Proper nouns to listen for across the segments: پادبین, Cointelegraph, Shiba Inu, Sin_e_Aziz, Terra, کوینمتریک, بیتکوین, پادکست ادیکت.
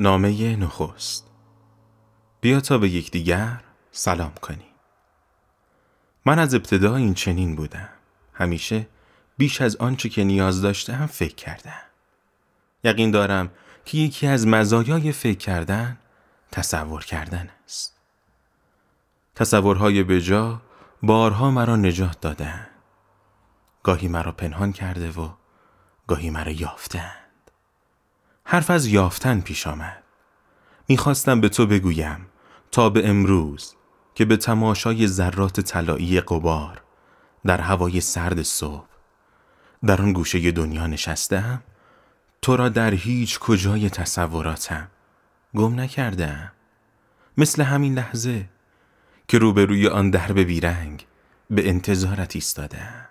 نامه نخست. بیا تا به یکدیگر سلام کنیم. من از ابتدا این چنین بودم. همیشه بیش از آنچه که نیاز داشتم فکر کردم. یقین دارم که یکی از مزایای فکر کردن تصور کردن است. تصورهای بجا بارها مرا نجات دادند. گاهی مرا پنهان کرده و گاهی مرا یافتند. حرف از یافتن پیش آمد. میخواستم به تو بگویم تا به امروز که به تماشای ذرات طلایی غبار در هوای سرد صبح در آن گوشه دنیا نشستم، تو را در هیچ کجای تصوراتم گم نکردم. مثل همین لحظه که روبروی آن درب بیرنگ به انتظارت ایستادم.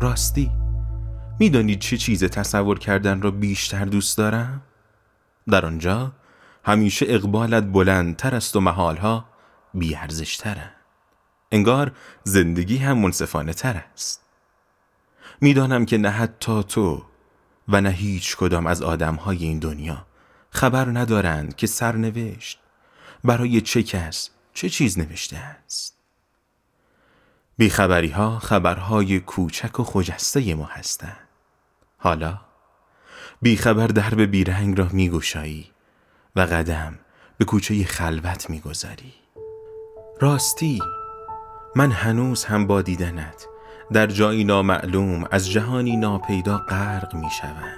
راستی میدانی چه چیز تصور کردن را بیشتر دوست دارم؟ در آنجا همیشه اقبالت بلندتر است و محالها بیارزشتره. انگار زندگی هم منصفانه تر است. میدانم که نه حتی تو و نه هیچ کدام از آدمهای این دنیا خبر ندارند که سرنوشت برای چه کس چه چیز نوشته است. بیخبری ها خبرهای کوچک و خجسته ما هستند. حالا بیخبر درب بیرنگ را میگشایی و قدم به کوچه خلوت میگذاری. راستی من هنوز هم با دیدنت در جایی نامعلوم از جهانی ناپیدا غرق میشوم.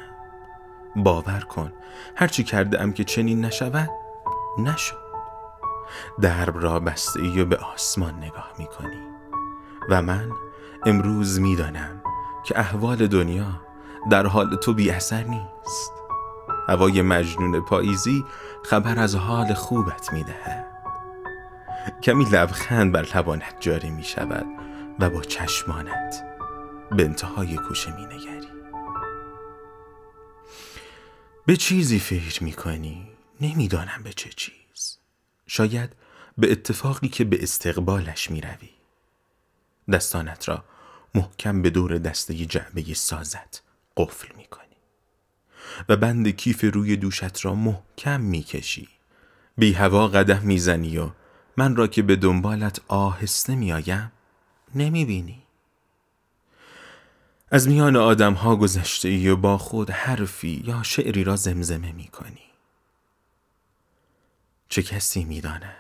باور کن هرچی کردم که چنین نشود نشد. درب را بستی و به آسمان نگاه میکنی و من امروز میدانم که احوال دنیا در حال تو بی اثر نیست. هوای مجنون پاییزی خبر از حال خوبت میدهد. کمی لبخند بر لبانت جاری می شود و با چشمانت به انتهای کوچه می نگری. به چیزی فکر می کنی. نمیدانم به چه چیز. شاید به اتفاقی که به استقبالش می روی. دستانت را محکم به دور دسته جعبه سازت قفل می کنی و بند کیف روی دوشت را محکم می کشی. بی هوا قدم می زنی و من را که به دنبالت آهسته می آیم نمی بینی. از میان آدم ها گذشته ای و با خود حرفی یا شعری را زمزمه می کنی. چه کسی می داند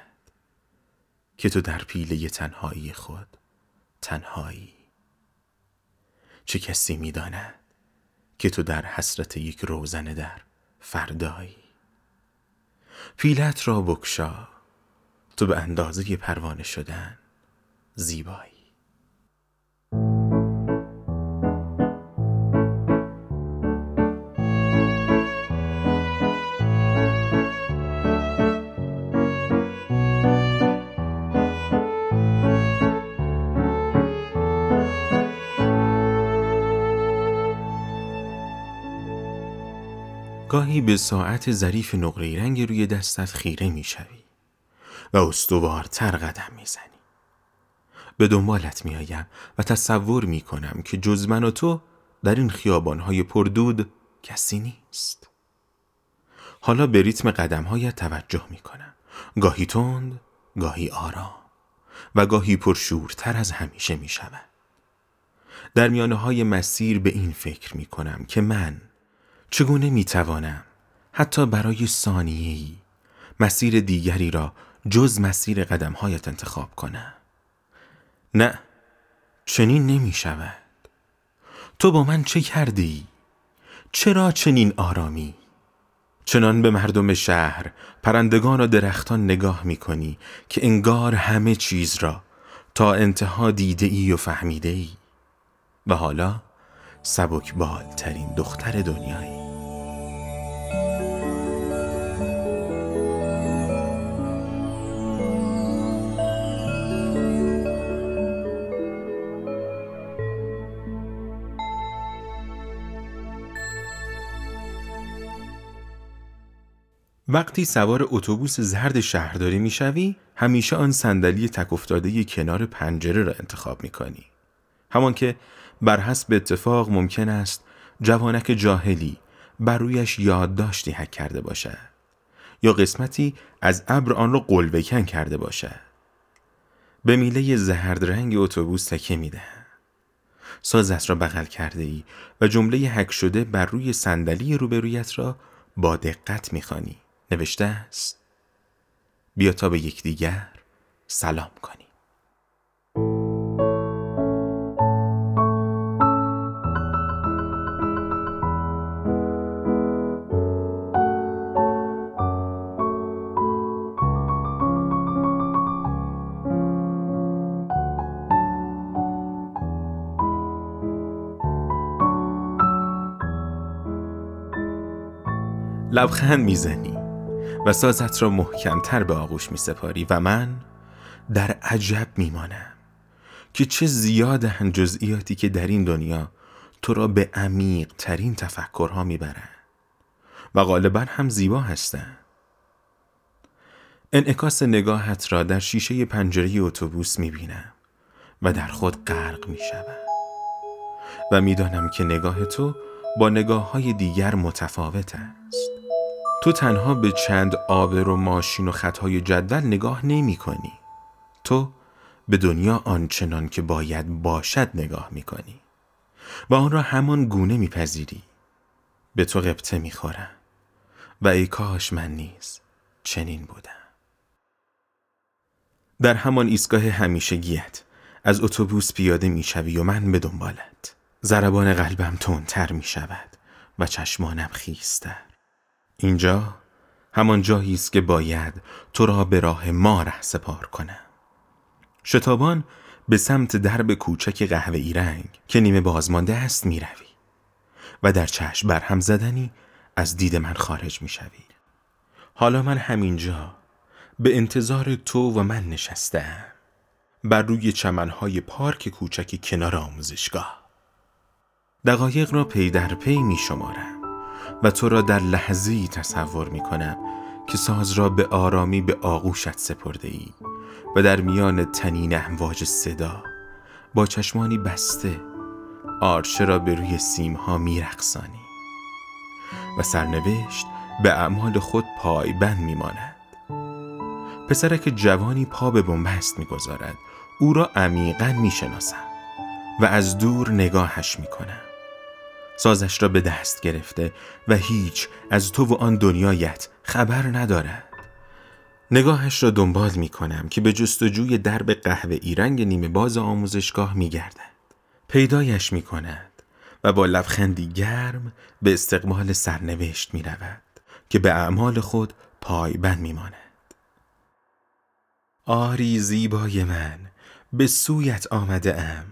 که تو در پیله تنهایی خود تنهایی؟ چه کسی می داند که تو در حسرت یک روزنه در فردایی؟ پیلت را بکشا، تو به اندازه پروانه شدن زیبایی. گاهی به ساعت ظریف نقره رنگ روی دستت خیره می شوی و استوارتر قدم می زنی. به دنبالت می آیم و تصور می کنم که جز من و تو در این خیابانهای پردود کسی نیست. حالا به ریتم قدمهایت توجه می کنم. گاهی تند، گاهی آرام و گاهی پرشورتر از همیشه می شود. در میانه های مسیر به این فکر می کنم که من چگونه میتوانم حتی برای ثانیه‌ای مسیر دیگری را جز مسیر قدمهایت انتخاب کنم. نه، چنین نمی شود. تو با من چه کردی؟ چرا چنین آرامی؟ چنان به مردم شهر، پرندگان و درختان نگاه می کنی که انگار همه چیز را تا انتها دیده ای و فهمیده ای و حالا سبکبالترین دختر دنیایی. وقتی سوار اتوبوس زرد شهرداری میشوی، همیشه آن صندلی تک افتاده کنار پنجره را انتخاب میکنی. همان که بر حسب اتفاق ممکن است جوانک جاهلی بر رویش یادداشتی هک کرده باشد یا قسمتی از ابر آن را قلوه‌کن کرده باشد. به میله زرد رنگ اتوبوس تکیه میدهد. سازت را بغل کرده ای و جمله هک شده بر روی صندلی روبرویت را با دقت میخوانی. نوشته است: بیا تا به یکدیگر سلام کنیم. لبخند میزنی و سازت را محکمتر به آغوش می سپاری و من در عجب می مانم که چه زیاده هن جزئیاتی که در این دنیا تو را به عمیق ترین تفکرها می برن و غالبا هم زیبا هستن. انعکاس نگاهت را در شیشه پنجره اتوبوس می بینم و در خود غرق می شوم و می دانم که نگاه تو با نگاه های دیگر متفاوت است. تو تنها به چند آبر و ماشین و خطهای جدول نگاه نمی کنی. تو به دنیا آنچنان که باید باشد نگاه می کنی و آن را همان گونه می پذیری. به تو غبطه می خورم و ای کاش من نیز چنین بودم. در همان ایستگاه همیشگیت از اتوبوس پیاده می شوی و من به دنبالت. ضربان قلبم تندتر می شود و چشمانم خیستر. اینجا همان جایی است که باید تو را به راه ما رهسپار کنم. شتابان به سمت درب کوچک قهوه‌ای رنگ که نیمه بازمانده است می روی و در چشم برهم زدنی از دید من خارج می شوی. حالا من همینجا به انتظار تو و من نشستم بر روی چمنهای پارک کوچک کنار آموزشگاه. دقایق را پی در پی می شمارم و تو را در لحظه‌ای تصور می کنم که ساز را به آرامی به آغوشت سپرده ای و در میان تنین امواج صدا با چشمانی بسته آرشه را به روی سیمها می رقصانی و سرنوشت به اعمال خود پایبند می ماند. پسرک جوانی پا به بنبست می گذارد. او را عمیقاً می شناسم و از دور نگاهش می کنم. سازش را به دست گرفته و هیچ از تو و آن دنیایت خبر ندارد. نگاهش را دنبال می کنم که به جستجوی درب قهوه‌ای رنگ نیمه باز آموزشگاه می گردد. پیدایش می کند و با لبخندی گرم به استقبال سرنوشت می رود که به اعمال خود پایبند می ماند. آری زیبای من، به سویت آمده ام.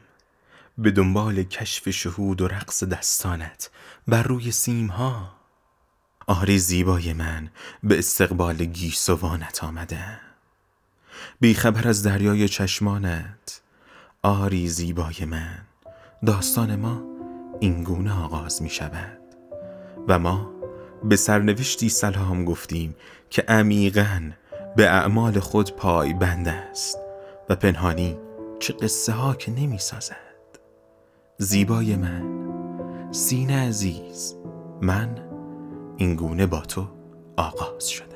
به دنبال کشف شهود و رقص دستانت بر روی سیمها. آری زیبای من، به استقبال گیسوانت آمدم، بی خبر از دریای چشمانت. آری زیبای من، داستان ما این گونه آغاز می شود و ما به سرنوشتی سلام گفتیم که عمیقاً به اعمال خود پایبند است و پنهانی چه قصه ها که نمی سازد. زیبای من، سین عزیز، من اینگونه با تو آغاز شدم.